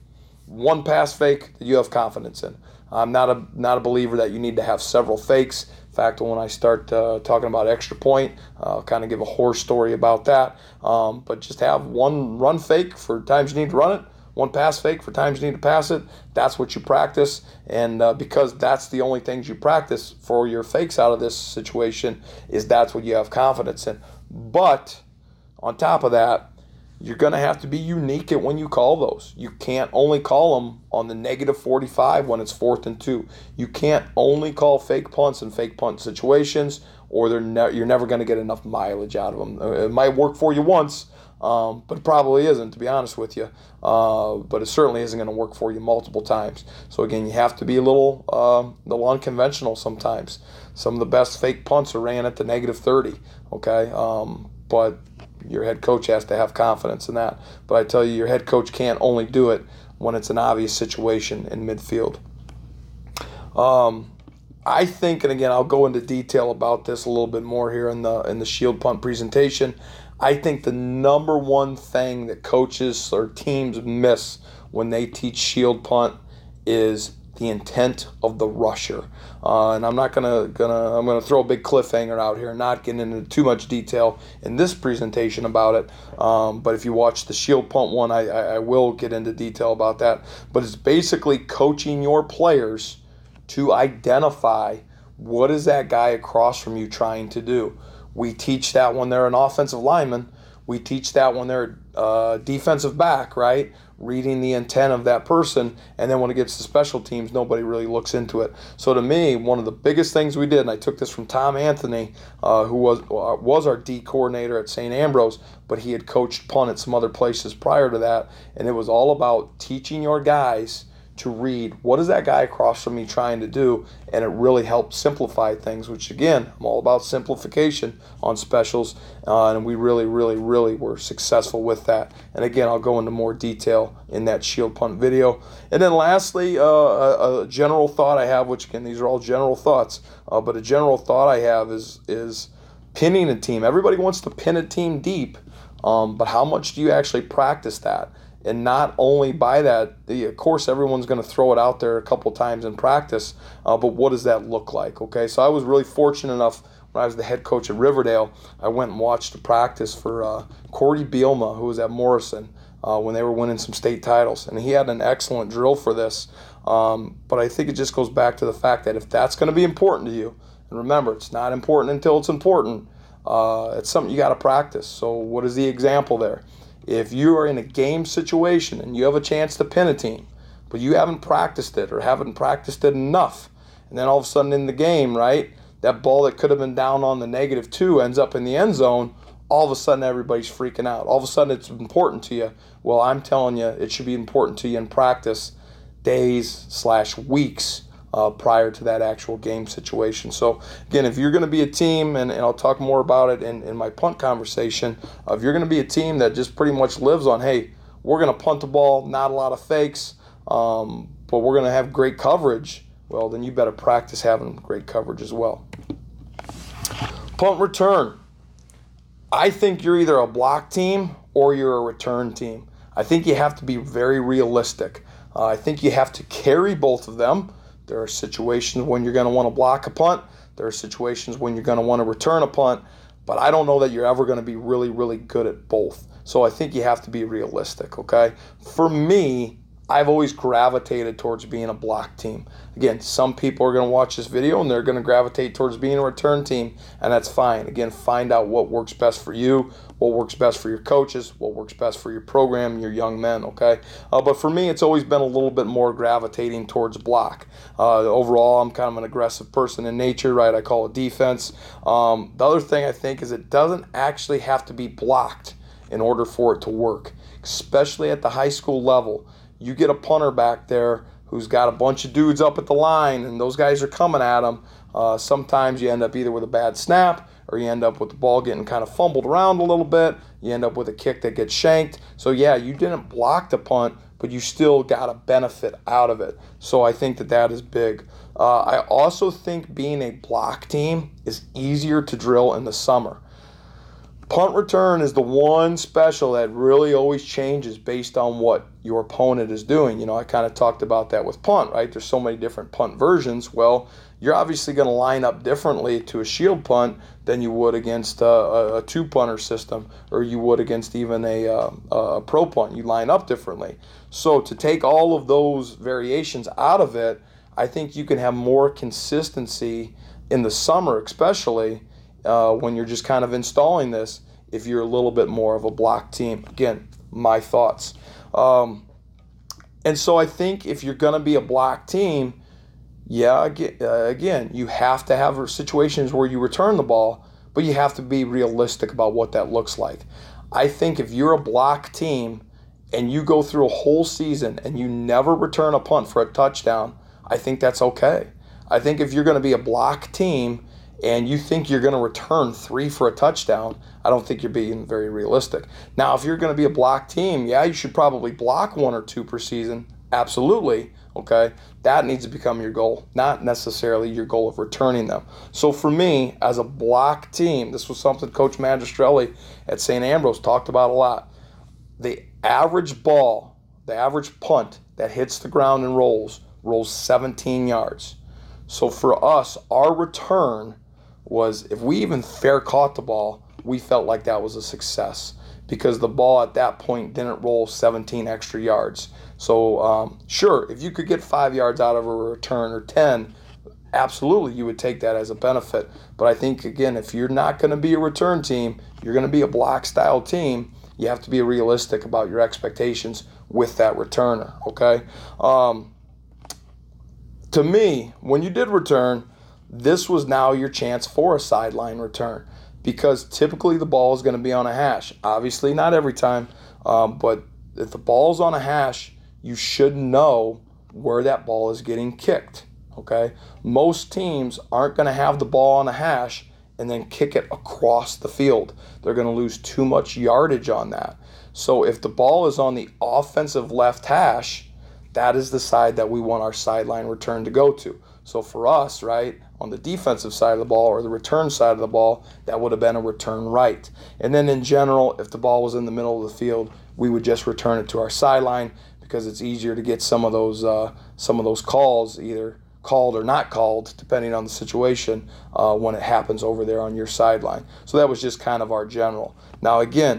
one pass fake that you have confidence in. I'm not a not a believer that you need to have several fakes. In fact, when I start uh, talking about extra point, I'll kind of give a horror story about that. Um, but just have one run fake for times you need to run it, one pass fake for times you need to pass it. That's what you practice. And uh, because that's the only things you practice for your fakes out of this situation, is that's what you have confidence in. But on top of that, you're going to have to be unique at when you call those. You can't only call them on the negative forty-five when it's fourth and two. You can't only call fake punts in fake punt situations, or they're ne- you're never going to get enough mileage out of them. It might work for you once, um, but it probably isn't, to be honest with you. Uh, but it certainly isn't going to work for you multiple times. So, again, you have to be a little, uh, a little unconventional sometimes. Some of the best fake punts are ran at the negative thirty, okay? Um, but... Your head coach has to have confidence in that. But I tell you, your head coach can't only do it when it's an obvious situation in midfield. Um, I think, and again, I'll go into detail about this a little bit more here in the in the shield punt presentation. I think the number one thing that coaches or teams miss when they teach shield punt is the intent of the rusher. Uh, and I'm not gonna gonna I'm gonna throw a big cliffhanger out here, not getting into too much detail in this presentation about it. Um, but if you watch the shield punt one, I, I, I will get into detail about that. But it's basically coaching your players to identify what is that guy across from you trying to do. We teach that when they're an offensive lineman. We teach that when they're uh, defensive back, right? Reading the intent of that person, and then when it gets to special teams, nobody really looks into it. So to me, one of the biggest things we did, and I took this from Tom Anthony, uh, who was uh, was our D coordinator at Saint Ambrose, but he had coached punt at some other places prior to that, and it was all about teaching your guys to read what is that guy across from me trying to do, and it really helped simplify things, which again, I'm all about simplification on specials, uh, and we really, really, really were successful with that. And again, I'll go into more detail in that shield punt video. And then lastly, uh, a, a general thought I have, which again, these are all general thoughts, uh, but a general thought I have is is pinning a team. Everybody wants to pin a team deep, um, but how much do you actually practice that? And not only by that, the, of course, everyone's going to throw it out there a couple times in practice, uh, but what does that look like? Okay, so I was really fortunate enough when I was the head coach at Riverdale, I went and watched a practice for uh, Cordy Bielma, who was at Morrison uh, when they were winning some state titles, and he had an excellent drill for this. Um, but I think it just goes back to the fact that if that's going to be important to you, and remember, it's not important until it's important. Uh, it's something you got to practice. So what is the example there? If you are in a game situation and you have a chance to pin a team, but you haven't practiced it or haven't practiced it enough. And then all of a sudden in the game, right, that ball that could have been down on the negative two ends up in the end zone. All of a sudden everybody's freaking out. All of a sudden it's important to you. Well, I'm telling you, it should be important to you in practice days slash weeks uh, prior to that actual game situation. So, again, if you're going to be a team, and, and I'll talk more about it in, in my punt conversation, uh, if you're going to be a team that just pretty much lives on, hey, we're going to punt the ball, not a lot of fakes, um, but we're going to have great coverage, well, then you better practice having great coverage as well. Punt return. I think you're either a block team or you're a return team. I think you have to be very realistic. Uh, I think you have to carry both of them. There are situations when you're going to want to block a punt. There are situations when you're going to want to return a punt. But I don't know that you're ever going to be really, really good at both. So I think you have to be realistic, okay? For me, I've always gravitated towards being a block team. Again, some people are going to watch this video and they're going to gravitate towards being a return team, and that's fine. Again, find out what works best for you, what works best for your coaches, what works best for your program, your young men, okay? Uh, but for me, it's always been a little bit more gravitating towards block. Uh, overall, I'm kind of an aggressive person in nature, right? I call it defense. Um, the other thing I think is it doesn't actually have to be blocked in order for it to work, especially at the high school level. You get a punter back there who's got a bunch of dudes up at the line, and those guys are coming at him. Uh, sometimes you end up either with a bad snap, or you end up with the ball getting kind of fumbled around a little bit. You end up with a kick that gets shanked. So, yeah, you didn't block the punt, but you still got a benefit out of it. So I think that that is big. Uh, I also think being a block team is easier to drill in the summer. Punt return is the one special that really always changes based on what your opponent is doing. You know, I kind of talked about that with punt, right? There's so many different punt versions. Well, you're obviously going to line up differently to a shield punt than you would against a, a, a two-punter system, or you would against even a, a, a pro punt. You line up differently. So to take all of those variations out of it, I think you can have more consistency in the summer, especially Uh, when you're just kind of installing this, if you're a little bit more of a block team. Again, my thoughts. Um, and so I think if you're going to be a block team, yeah, again, you have to have situations where you return the ball, but you have to be realistic about what that looks like. I think if you're a block team and you go through a whole season and you never return a punt for a touchdown, I think that's okay. I think if you're going to be a block team and you think you're going to return three for a touchdown, I don't think you're being very realistic. Now, if you're going to be a block team, yeah, you should probably block one or two per season. Absolutely, okay? That needs to become your goal, not necessarily your goal of returning them. So for me, as a block team, this was something Coach Magistrelli at Saint Ambrose talked about a lot. The average ball, the average punt that hits the ground and rolls, rolls seventeen yards. So for us, our return was, if we even fair caught the ball, we felt like that was a success because the ball at that point didn't roll seventeen extra yards. So um, sure, if you could get five yards out of a return or ten, absolutely you would take that as a benefit. But I think, again, if you're not going to be a return team, you're going to be a block-style team, you have to be realistic about your expectations with that returner, okay? Um, to me, when you did return, this was now your chance for a sideline return because typically the ball is going to be on a hash. Obviously, not every time, um, but if the ball's on a hash, you should know where that ball is getting kicked, okay? Most teams aren't going to have the ball on a hash and then kick it across the field. They're going to lose too much yardage on that. So if the ball is on the offensive left hash, that is the side that we want our sideline return to go to. So for us, right, on the defensive side of the ball or the return side of the ball, that would have been a return right. And then in general, if the ball was in the middle of the field, we would just return it to our sideline because it's easier to get some of those uh, some of those calls, either called or not called, depending on the situation, uh, when it happens over there on your sideline. So that was just kind of our general. Now again,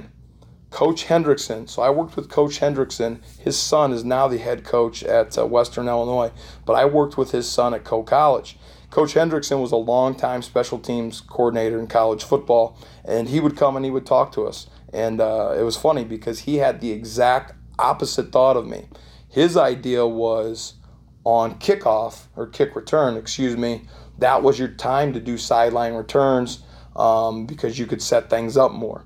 Coach Hendrickson, so I worked with Coach Hendrickson. His son is now the head coach at uh, Western Illinois, but I worked with his son at Coe College. Coach Hendrickson was a longtime special teams coordinator in college football, and he would come and he would talk to us. And uh, it was funny because he had the exact opposite thought of me. His idea was on kickoff or kick return, excuse me, that was your time to do sideline returns um, because you could set things up more.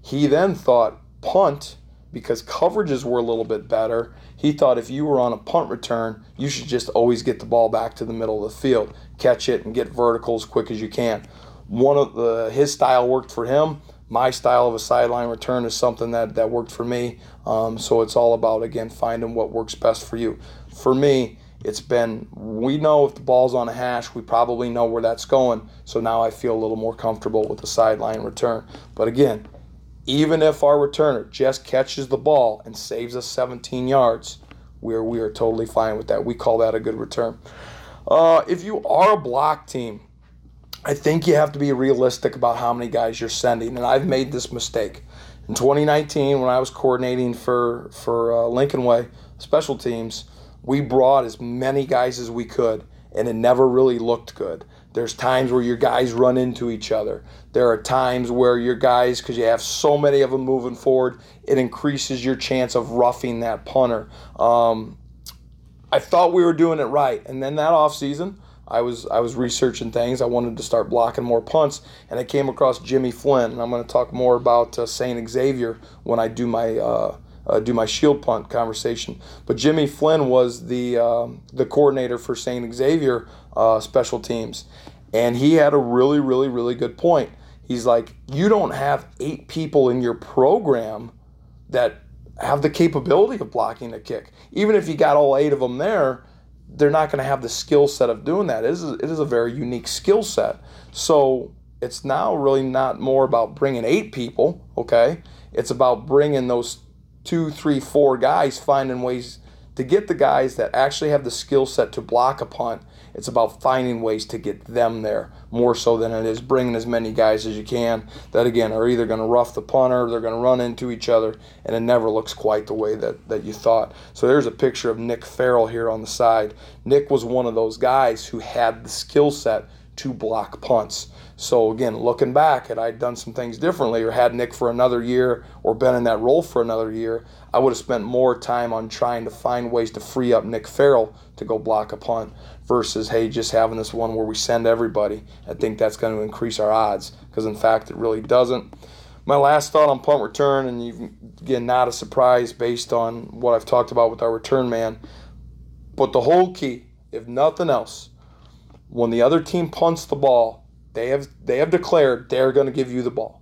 He then thought punt, because coverages were a little bit better, he thought if you were on a punt return, you should just always get the ball back to the middle of the field, catch it, and get vertical as quick as you can. One of the his style worked for him. My style of a sideline return is something that, that worked for me. Um, so it's all about, again, finding what works best for you. For me, it's been, we know if the ball's on a hash, we probably know where that's going. So now I feel a little more comfortable with the sideline return. But again, even if our returner just catches the ball and saves us seventeen yards, we are, we are totally fine with that. We call that a good return. Uh, if you are a block team, I think you have to be realistic about how many guys you're sending, and I've made this mistake. In twenty nineteen, when I was coordinating for, for uh, Lincoln Way special teams, we brought as many guys as we could, and it never really looked good. There's times where your guys run into each other. There are times where your guys, because you have so many of them moving forward, it increases your chance of roughing that punter. Um, I thought we were doing it right. And then that offseason, I was I was researching things. I wanted to start blocking more punts, and I came across Jimmy Flynn. And I'm going to talk more about uh, Saint Xavier when I do my uh, uh, do my shield punt conversation. But Jimmy Flynn was the uh, the coordinator for Saint Xavier uh, special teams, and he had a really really really good point. He's like, you don't have eight people in your program that have the capability of blocking a kick. Even if you got all eight of them there, they're not going to have the skill set of doing that. It is, it is a very unique skill set. So it's now really not more about bringing eight people, okay? It's about bringing those two, three, four guys, finding ways to get the guys that actually have the skill set to block a punt. It's about finding ways to get them there more so than it is bringing as many guys as you can that, again, are either going to rough the punter or they're going to run into each other, and it never looks quite the way that, that you thought. So there's a picture of Nick Farrell here on the side. Nick was one of those guys who had the skill set to block punts. So, again, looking back at I'd done some things differently or had Nick for another year or been in that role for another year, I would have spent more time on trying to find ways to free up Nick Farrell to go block a punt versus, hey, just having this one where we send everybody. I think that's going to increase our odds because, in fact, it really doesn't. My last thought on punt return, and you've, again, not a surprise based on what I've talked about with our return man, but the whole key, if nothing else, when the other team punts the ball, they have they have declared they're going to give you the ball.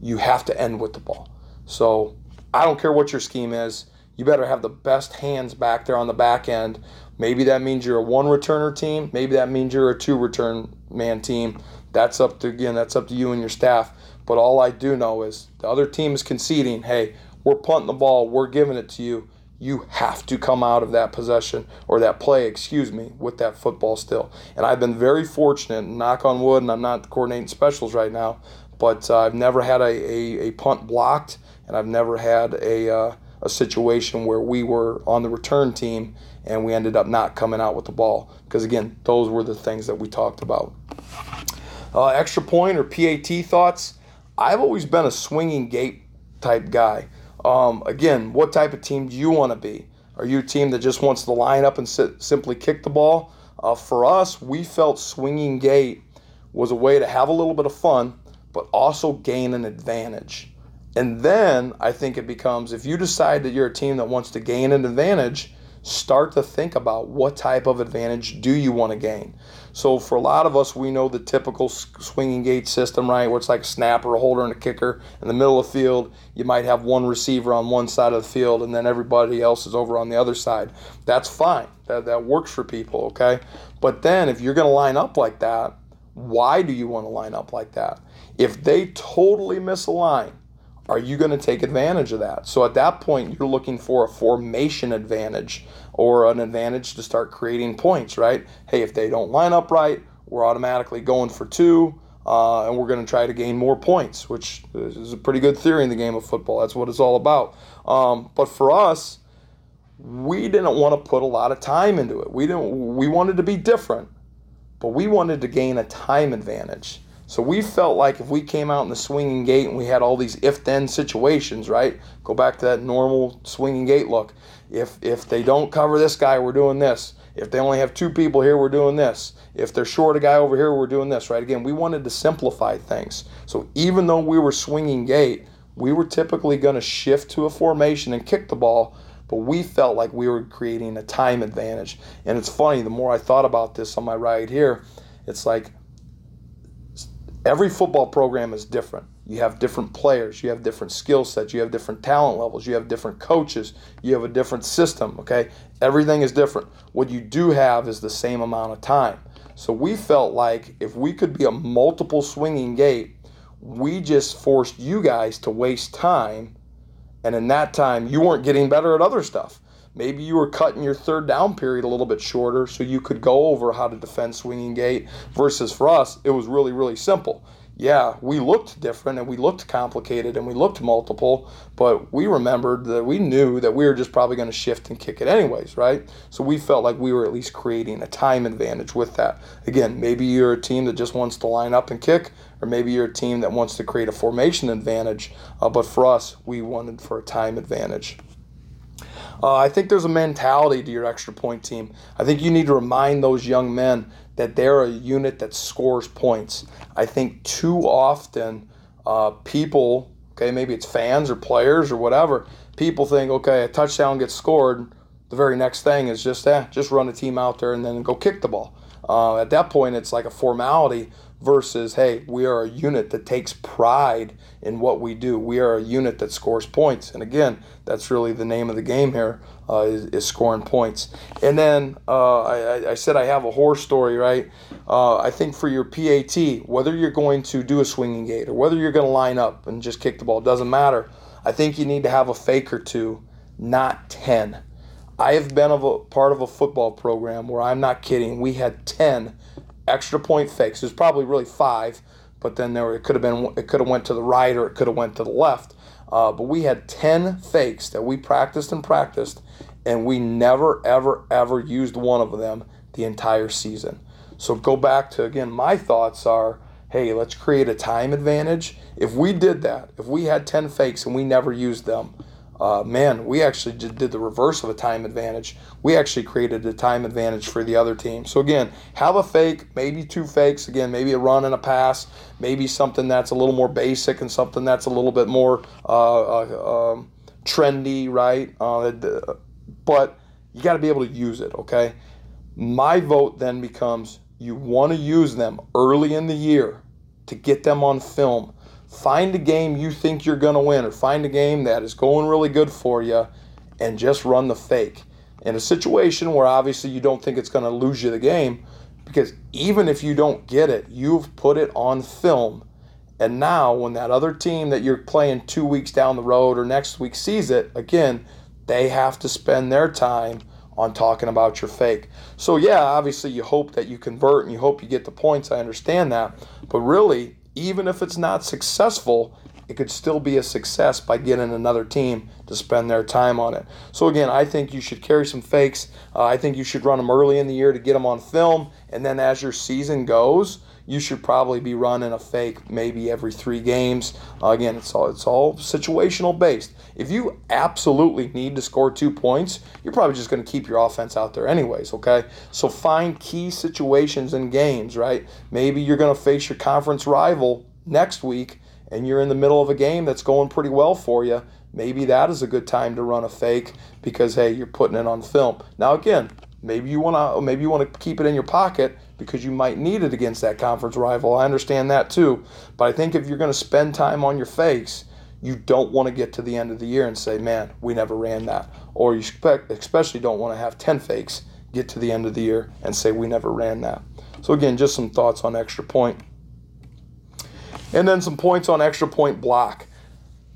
You have to end with the ball. So I don't care what your scheme is. You better have the best hands back there on the back end. Maybe that means you're a one-returner team. Maybe that means you're a two-return man team. That's up to, again, that's up to you and your staff. But all I do know is the other team is conceding, hey, we're punting the ball. We're giving it to you. You have to come out of that possession or that play, excuse me, with that football still. And I've been very fortunate, knock on wood, and I'm not coordinating specials right now, but uh, I've never had a, a, a punt blocked, and I've never had a uh, a situation where we were on the return team and we ended up not coming out with the ball. Because, again, those were the things that we talked about. Uh, extra point or P A T thoughts. I've always been a swinging gate type guy. Um, again, what type of team do you want to be? Are you a team that just wants to line up and sit, simply kick the ball? Uh, for us, we felt swinging gate was a way to have a little bit of fun, but also gain an advantage. And then I think it becomes, if you decide that you're a team that wants to gain an advantage, start to think about what type of advantage do you want to gain. So for a lot of us, we know the typical swinging gate system, right, where it's like a snapper, a holder, and a kicker in the middle of the field. You might have one receiver on one side of the field, and then everybody else is over on the other side. That's fine. That, that works for people, okay? But then if you're going to line up like that, why do you want to line up like that? If they totally misalign, are you going to take advantage of that? So at that point, you're looking for a formation advantage or an advantage to start creating points, right? Hey, if they don't line up right, we're automatically going for two, uh, and we're going to try to gain more points, which is a pretty good theory in the game of football. That's what it's all about. Um, but for us, we didn't want to put a lot of time into it. We didn't. We wanted to be different, but we wanted to gain a time advantage. So we felt like if we came out in the swinging gate and we had all these if-then situations, right? Go back to that normal swinging gate look. If if they don't cover this guy, we're doing this. If they only have two people here, we're doing this. If they're short a guy over here, we're doing this, right? Again, we wanted to simplify things. So even though we were swinging gate, we were typically going to shift to a formation and kick the ball, but we felt like we were creating a time advantage. And it's funny, the more I thought about this on my ride here, it's like every football program is different. You have different players, you have different skill sets, you have different talent levels, you have different coaches, you have a different system, okay? Everything is different. What you do have is the same amount of time. So we felt like if we could be a multiple swinging gate, we just forced you guys to waste time, and in that time, you weren't getting better at other stuff. Maybe you were cutting your third down period a little bit shorter so you could go over how to defend swinging gate versus for us, it was really, really simple. Yeah, we looked different and we looked complicated and we looked multiple, but we remembered that we knew that we were just probably going to shift and kick it anyways, right? So we felt like we were at least creating a time advantage with that. Again, maybe you're a team that just wants to line up and kick, or maybe you're a team that wants to create a formation advantage, uh, but for us, we wanted for a time advantage. Uh, I think there's a mentality to your extra point team. I think you need to remind those young men that they're a unit that scores points. I think too often uh, people, okay, maybe it's fans or players or whatever, people think, okay, a touchdown gets scored, the very next thing is just, eh, just run a team out there and then go kick the ball. Uh, at that point, it's like a formality versus, hey, we are a unit that takes pride in what we do. We are a unit that scores points. And again, that's really the name of the game here, uh, is, is scoring points. And then uh, I, I said I have a horror story, right? Uh, I think for your P A T, whether you're going to do a swinging gate or whether you're going to line up and just kick the ball, doesn't matter. I think you need to have a fake or two, not ten. I have been of a part of a football program where I'm not kidding. We had ten extra point fakes. There's probably really five, but then there were, it could have been it could have went to the right or it could have went to the left. Uh, but we had ten fakes that we practiced and practiced, and we never ever ever used one of them the entire season. So go back to again. My thoughts are, hey, let's create a time advantage. If we did that, if we had ten fakes and we never used them. Uh, man, we actually did the reverse of a time advantage. We actually created a time advantage for the other team. So again, have a fake, maybe two fakes. Again, maybe a run and a pass, maybe something that's a little more basic and something that's a little bit more uh, uh, um, trendy, right? Uh, but you got to be able to use it, okay? My vote then becomes you want to use them early in the year to get them on film. Find a game you think you're going to win or find a game that is going really good for you and just run the fake. In a situation where obviously you don't think it's going to lose you the game, because even if you don't get it, you've put it on film. And now when that other team that you're playing two weeks down the road or next week sees it, again, they have to spend their time on talking about your fake. So yeah, obviously you hope that you convert and you hope you get the points. I understand that. But really, even if it's not successful, it could still be a success by getting another team to spend their time on it. So again, I think you should carry some fakes. Uh, I think you should run them early in the year to get them on film. And then as your season goes, you should probably be running a fake maybe every three games. Uh, again, it's all it's all situational based. If you absolutely need to score two points, you're probably just going to keep your offense out there anyways, okay? So find key situations in games, right? Maybe you're going to face your conference rival next week, and you're in the middle of a game that's going pretty well for you. Maybe that is a good time to run a fake because, hey, you're putting it on film. Now, again, maybe you want to maybe you want to keep it in your pocket because you might need it against that conference rival. I understand that too. But I think if you're going to spend time on your fakes, you don't want to get to the end of the year and say, man, we never ran that. Or you expect, especially don't want to have ten fakes get to the end of the year and say, we never ran that. So again, just some thoughts on extra point. And then some points on extra point block.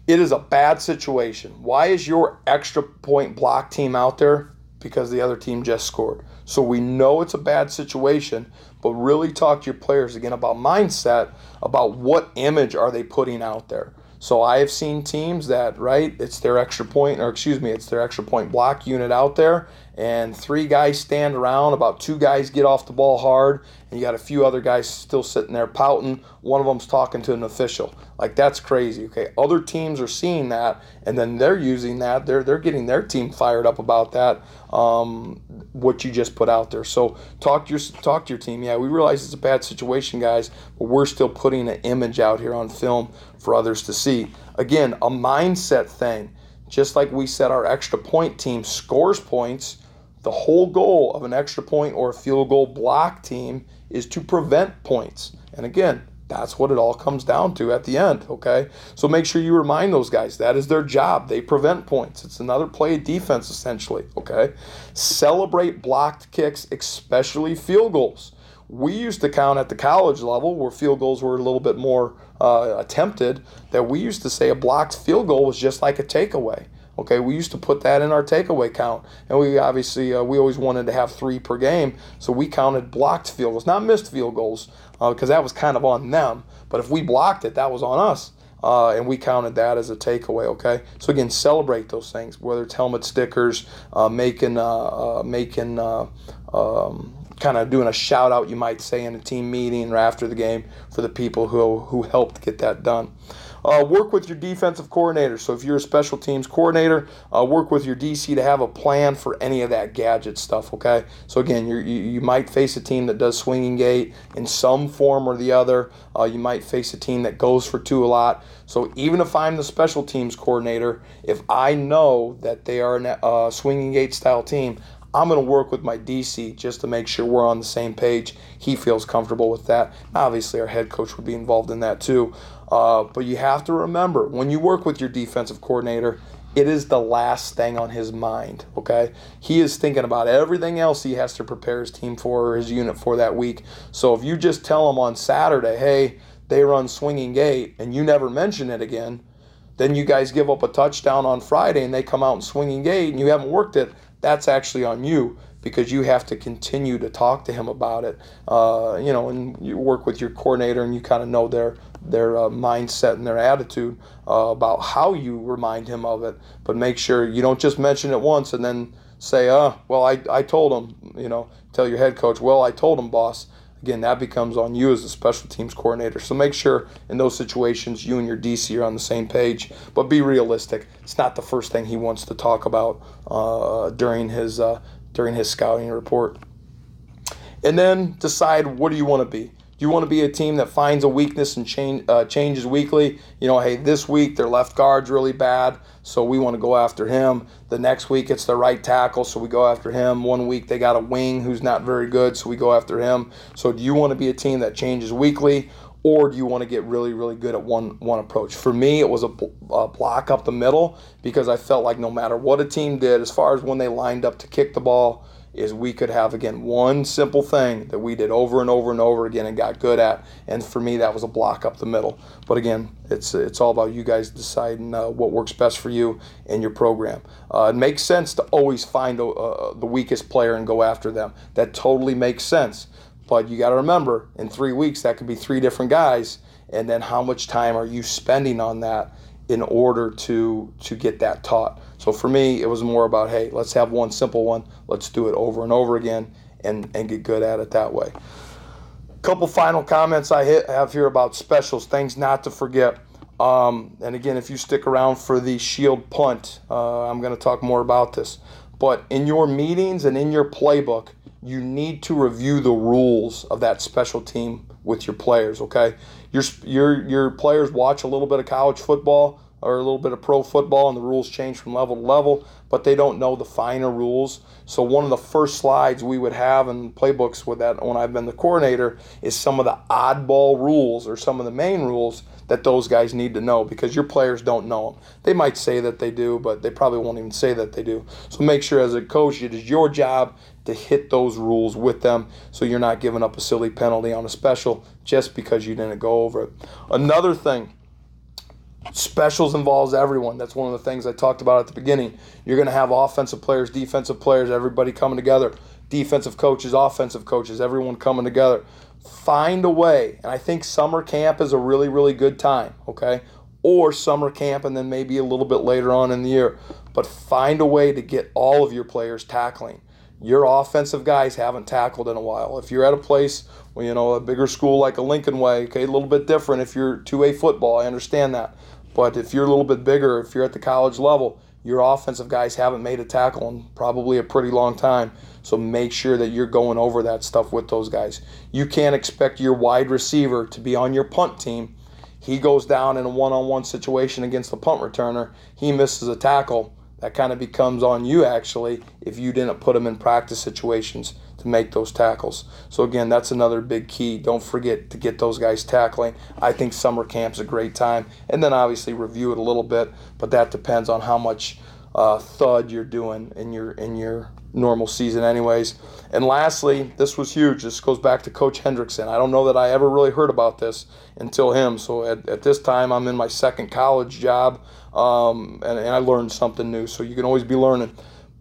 It is a bad situation. Why is your extra point block team out there? Because the other team just scored. So we know it's a bad situation, but really talk to your players again about mindset, about what image are they putting out there. So I have seen teams that, right, it's their extra point, or excuse me, it's their extra point block unit out there, and three guys stand around, about two guys get off the ball hard, and you got a few other guys still sitting there pouting. One of them's talking to an official. Like, that's crazy, okay? Other teams are seeing that, and then they're using that. They're they're getting their team fired up about that, um, what you just put out there. So talk to your talk to your team. Yeah, we realize it's a bad situation, guys, but we're still putting an image out here on film for others to see. Again, a mindset thing. Just like we said, our extra point team scores points. The whole goal of an extra point or a field goal block team is to prevent points. And again, that's what it all comes down to at the end, okay? So make sure you remind those guys that is their job. They prevent points. It's another play of defense essentially, okay? Celebrate blocked kicks, especially field goals. We used to count at the college level where field goals were a little bit more uh, attempted, that we used to say a blocked field goal was just like a takeaway. Okay, we used to put that in our takeaway count, and we obviously uh, we always wanted to have three per game, so we counted blocked field goals, not missed field goals, because uh, that was kind of on them. But if we blocked it, that was on us, uh, and we counted that as a takeaway. Okay, so again, celebrate those things, whether it's helmet stickers, uh, making, uh, uh, making, uh, um, kind of doing a shout out, you might say, in a team meeting or after the game for the people who who helped get that done. Uh, work with your defensive coordinator. So if you're a special teams coordinator, uh, work with your D C to have a plan for any of that gadget stuff, okay? So again, you're, you you might face a team that does swinging gate in some form or the other. Uh, you might face a team that goes for two a lot. So even if I'm the special teams coordinator, if I know that they are a uh, swinging gate style team, I'm going to work with my D C just to make sure we're on the same page. He feels comfortable with that. Obviously, our head coach would be involved in that too. Uh, but you have to remember, when you work with your defensive coordinator, it is the last thing on his mind, okay? He is thinking about everything else he has to prepare his team for or his unit for that week. So if you just tell him on Saturday, hey, they run swinging gate, and you never mention it again, then you guys give up a touchdown on Friday and they come out and swinging gate and you haven't worked it, that's actually on you, because you have to continue to talk to him about it, uh, you know, and you work with your coordinator and you kind of know their their uh, mindset and their attitude uh, about how you remind him of it. But make sure you don't just mention it once and then say, oh, well, I, I told him, you know, tell your head coach, well, I told him, boss. Again, that becomes on you as a special teams coordinator. So make sure in those situations you and your D C are on the same page, but be realistic. It's not the first thing he wants to talk about uh, during his uh, during his scouting report. And then decide, what do you want to be? Do you want to be a team that finds a weakness and change, uh, changes weekly? You know, hey, this week their left guard's really bad, so we want to go after him. The next week it's their right tackle, so we go after him. One week they got a wing who's not very good, so we go after him. So do you want to be a team that changes weekly, or do you want to get really, really good at one one approach? For me, it was a, a block up the middle, because I felt like no matter what a team did, as far as when they lined up to kick the ball, is we could have, again, one simple thing that we did over and over and over again and got good at. And for me, that was a block up the middle. But again, it's it's all about you guys deciding uh, what works best for you and your program. Uh, it makes sense to always find uh, the weakest player and go after them. That totally makes sense. But you got to remember, in three weeks, that could be three different guys. And then how much time are you spending on that in order to to get that taught? So for me, it was more about, hey, let's have one simple one. Let's do it over and over again and, and get good at it that way. Couple final comments I hit, have here about specials, things not to forget. Um, and again, if you stick around for the shield punt, uh, I'm going to talk more about this. But in your meetings and in your playbook, you need to review the rules of that special team with your players, okay? Your, your, your players watch a little bit of college football or a little bit of pro football, and the rules change from level to level, but they don't know the finer rules. So one of the first slides we would have in playbooks with that when I've been the coordinator is some of the oddball rules or some of the main rules that those guys need to know, because your players don't know them. They might say that they do, but they probably won't even say that they do. So make sure as a coach it is your job to hit those rules with them so you're not giving up a silly penalty on a special just because you didn't go over it. Another thing, specials involves everyone. That's one of the things I talked about at the beginning. You're going to have offensive players, defensive players, everybody coming together. Defensive coaches, offensive coaches, everyone coming together. Find a way, and I think summer camp is a really, really good time, okay? or summer camp, and then maybe a little bit later on in the year. But find a way to get all of your players tackling. Your offensive guys haven't tackled in a while. If you're at a place, well, you know, a bigger school like a Lincoln Way, okay, a little bit different if you're two A football, I understand that. But if you're a little bit bigger, if you're at the college level, your offensive guys haven't made a tackle in probably a pretty long time. So make sure that you're going over that stuff with those guys. You can't expect your wide receiver to be on your punt team. He goes down in a one-on-one situation against the punt returner. He misses a tackle. That kind of becomes on you, actually, if you didn't put him in practice situations to make those tackles. So, again, that's another big key. Don't forget to get those guys tackling. I think summer camp's a great time. And then, obviously, review it a little bit, but that depends on how much uh, thud you're doing in your in your normal season anyways. And lastly, this was huge. This goes back to Coach Hendrickson. I don't know that I ever really heard about this until him. So at, at this time, I'm in my second college job, um, and, and I learned something new. So you can always be learning.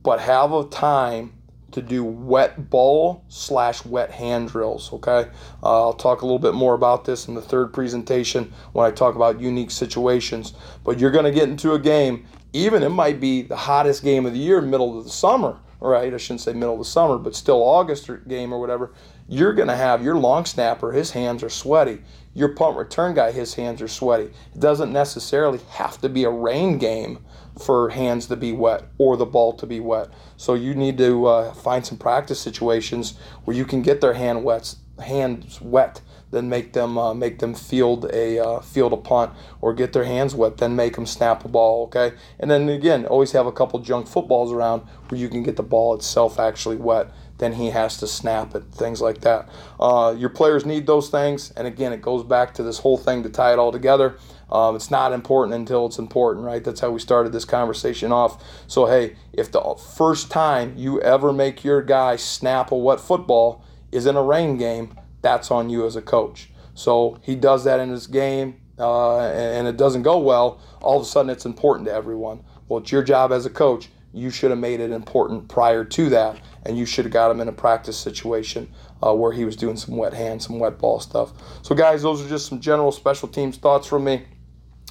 But have a time to do wet ball slash wet hand drills, okay? Uh, I'll talk a little bit more about this in the third presentation when I talk about unique situations. But you're going to get into a game, even it might be the hottest game of the year, middle of the summer. All right, I shouldn't say middle of the summer, but still August or game or whatever, you're going to have your long snapper, his hands are sweaty. Your punt return guy, his hands are sweaty. It doesn't necessarily have to be a rain game for hands to be wet or the ball to be wet. So you need to uh, find some practice situations where you can get their hand wets, hands wet, then make them uh, make them field a uh, field a punt, or get their hands wet, then make them snap a ball, okay? And then again, always have a couple junk footballs around where you can get the ball itself actually wet, then he has to snap it, things like that. Uh, your players need those things, and again, it goes back to this whole thing to tie it all together. Um, it's not important until it's important, right? That's how we started this conversation off. So hey, if the first time you ever make your guy snap a wet football is in a rain game, that's on you as a coach. So he does that in his game, uh, and it doesn't go well, all of a sudden it's important to everyone. Well, it's your job as a coach. You should have made it important prior to that, and you should have got him in a practice situation uh, where he was doing some wet hands, some wet ball stuff. So, guys, those are just some general special teams thoughts from me.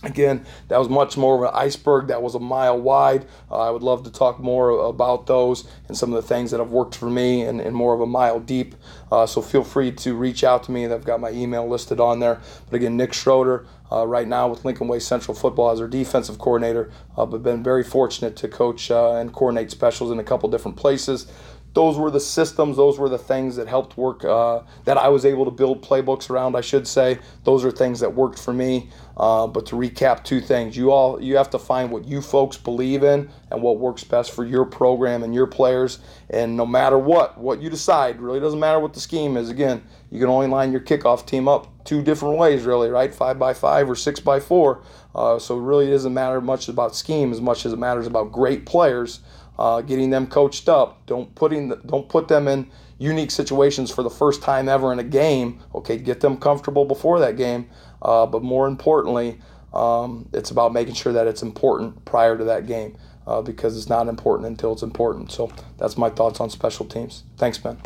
Again, that was much more of an iceberg. That was a mile wide. Uh, I would love to talk more about those and some of the things that have worked for me, and, and more of a mile deep. Uh, so feel free to reach out to me. I've got my email listed on there. But again, Nick Schroeder, uh, right now with Lincoln Way Central Football as our defensive coordinator, uh, but been very fortunate to coach uh, and coordinate specials in a couple different places. Those were the systems, those were the things that helped work, uh, that I was able to build playbooks around, I should say. Those are things that worked for me. Uh, but to recap two things, you all you have to find what you folks believe in and what works best for your program and your players. And no matter what, what you decide, really doesn't matter what the scheme is. Again, you can only line your kickoff team up two different ways, really, right? Five by five or six by four. Uh, so it really doesn't matter much about scheme as much as it matters about great players. Uh, getting them coached up, don't putting the, don't put them in unique situations for the first time ever in a game. Okay, get them comfortable before that game. Uh, but more importantly, um, it's about making sure that it's important prior to that game, uh, because it's not important until it's important. So that's my thoughts on special teams. Thanks, Ben.